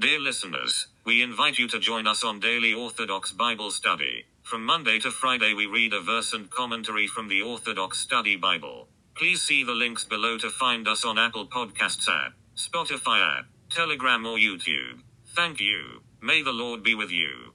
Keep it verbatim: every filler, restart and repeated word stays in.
Dear listeners, we invite you to join us on Daily Orthodox Bible Study. From Monday to Friday we read a verse and commentary from the Orthodox Study Bible. Please see the links below to find us on Apple Podcasts app, Spotify app, Telegram or YouTube. Thank you. May the Lord be with you.